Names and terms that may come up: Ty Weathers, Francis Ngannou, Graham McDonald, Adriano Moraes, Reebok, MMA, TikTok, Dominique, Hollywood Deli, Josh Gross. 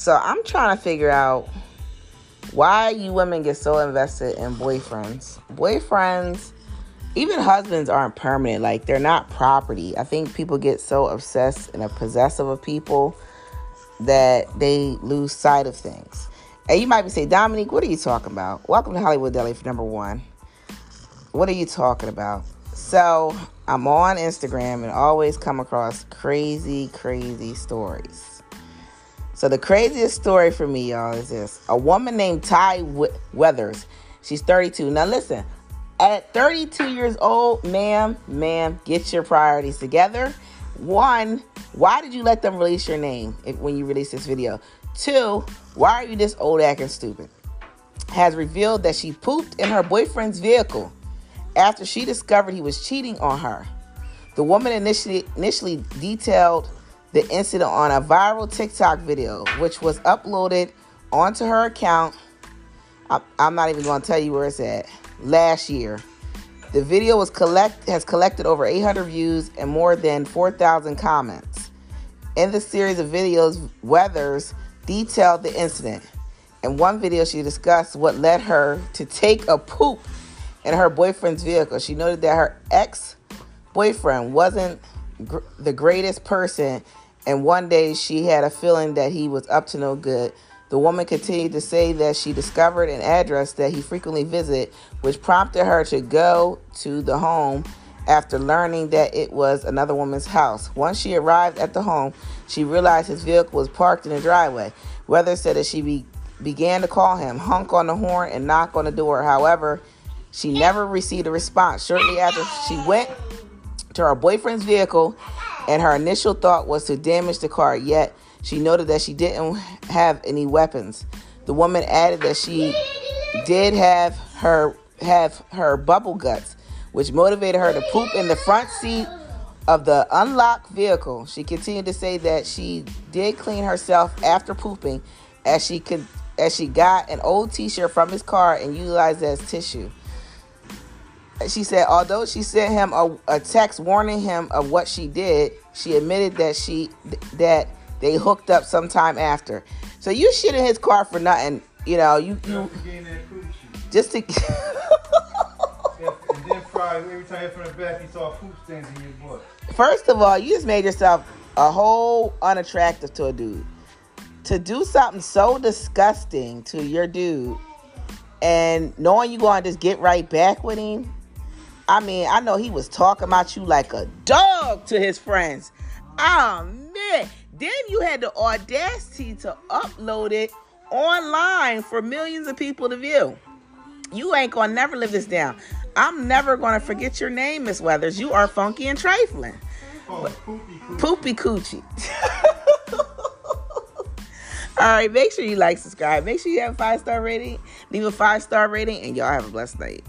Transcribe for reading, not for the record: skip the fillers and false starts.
So I'm trying to figure out why you women get so invested in boyfriends. Boyfriends, even husbands, aren't permanent. Like, they're not property. I think people get so obsessed and possessive of people that they lose sight of things. And you might be saying, Dominique, what are you talking about? Welcome to Hollywood Deli for number one. What are you talking about? So I'm on Instagram and always come across crazy stories. So the craziest story for me, y'all, is this. A woman named Ty Weathers. She's 32. Now listen, at 32 years old, ma'am, get your priorities together. One, why did you let them release your name when you released this video? Two, why are you this old acting stupid? Has revealed that she pooped in her boyfriend's vehicle after she discovered he was cheating on her. The woman initially detailed the incident on a viral TikTok video, which was uploaded onto her account. I'm not even going to tell you where it's at. Last year, the video has collected over 800 views and more than 4,000 comments. In the series of videos, Weathers detailed the incident. In one video, she discussed what led her to take a poop in her boyfriend's vehicle. She noted that her ex-boyfriend wasn't the greatest person, and one day she had a feeling that he was up to no good. The woman continued to say that she discovered an address that he frequently visited, which prompted her to go to the home after learning that it was another woman's house. Once she arrived at the home, she realized his vehicle was parked in the driveway. Weathers said that she began to call him, honk on the horn, and knock on the door. However, she never received a response. Shortly after, she went to her boyfriend's vehicle, and her initial thought was to damage the car, yet she noted that she didn't have any weapons. The woman added that she did have her bubble guts, which motivated her to poop in the front seat of the unlocked vehicle. She continued to say that she did clean herself after pooping, as she got an old t-shirt from his car and utilized it as tissue. She said, although she sent him a text warning him of what she did, she admitted that they hooked up sometime after. So you shit in his car for nothing, you know. You just to and then probably every time from the back, you saw poop stains in your butt. First of all, you just made yourself a whole unattractive to a dude. To do something so disgusting to your dude, and knowing you gonna just get right back with him. I mean, I know he was talking about you like a dog to his friends. Oh man. Then you had the audacity to upload it online for millions of people to view. You ain't gonna never live this down. I'm never gonna forget your name, Miss Weathers. You are funky and trifling. Oh, poopy coochie. All right, make sure you like, subscribe. Make sure you have a 5-star rating. Leave a 5-star rating, and y'all have a blessed night.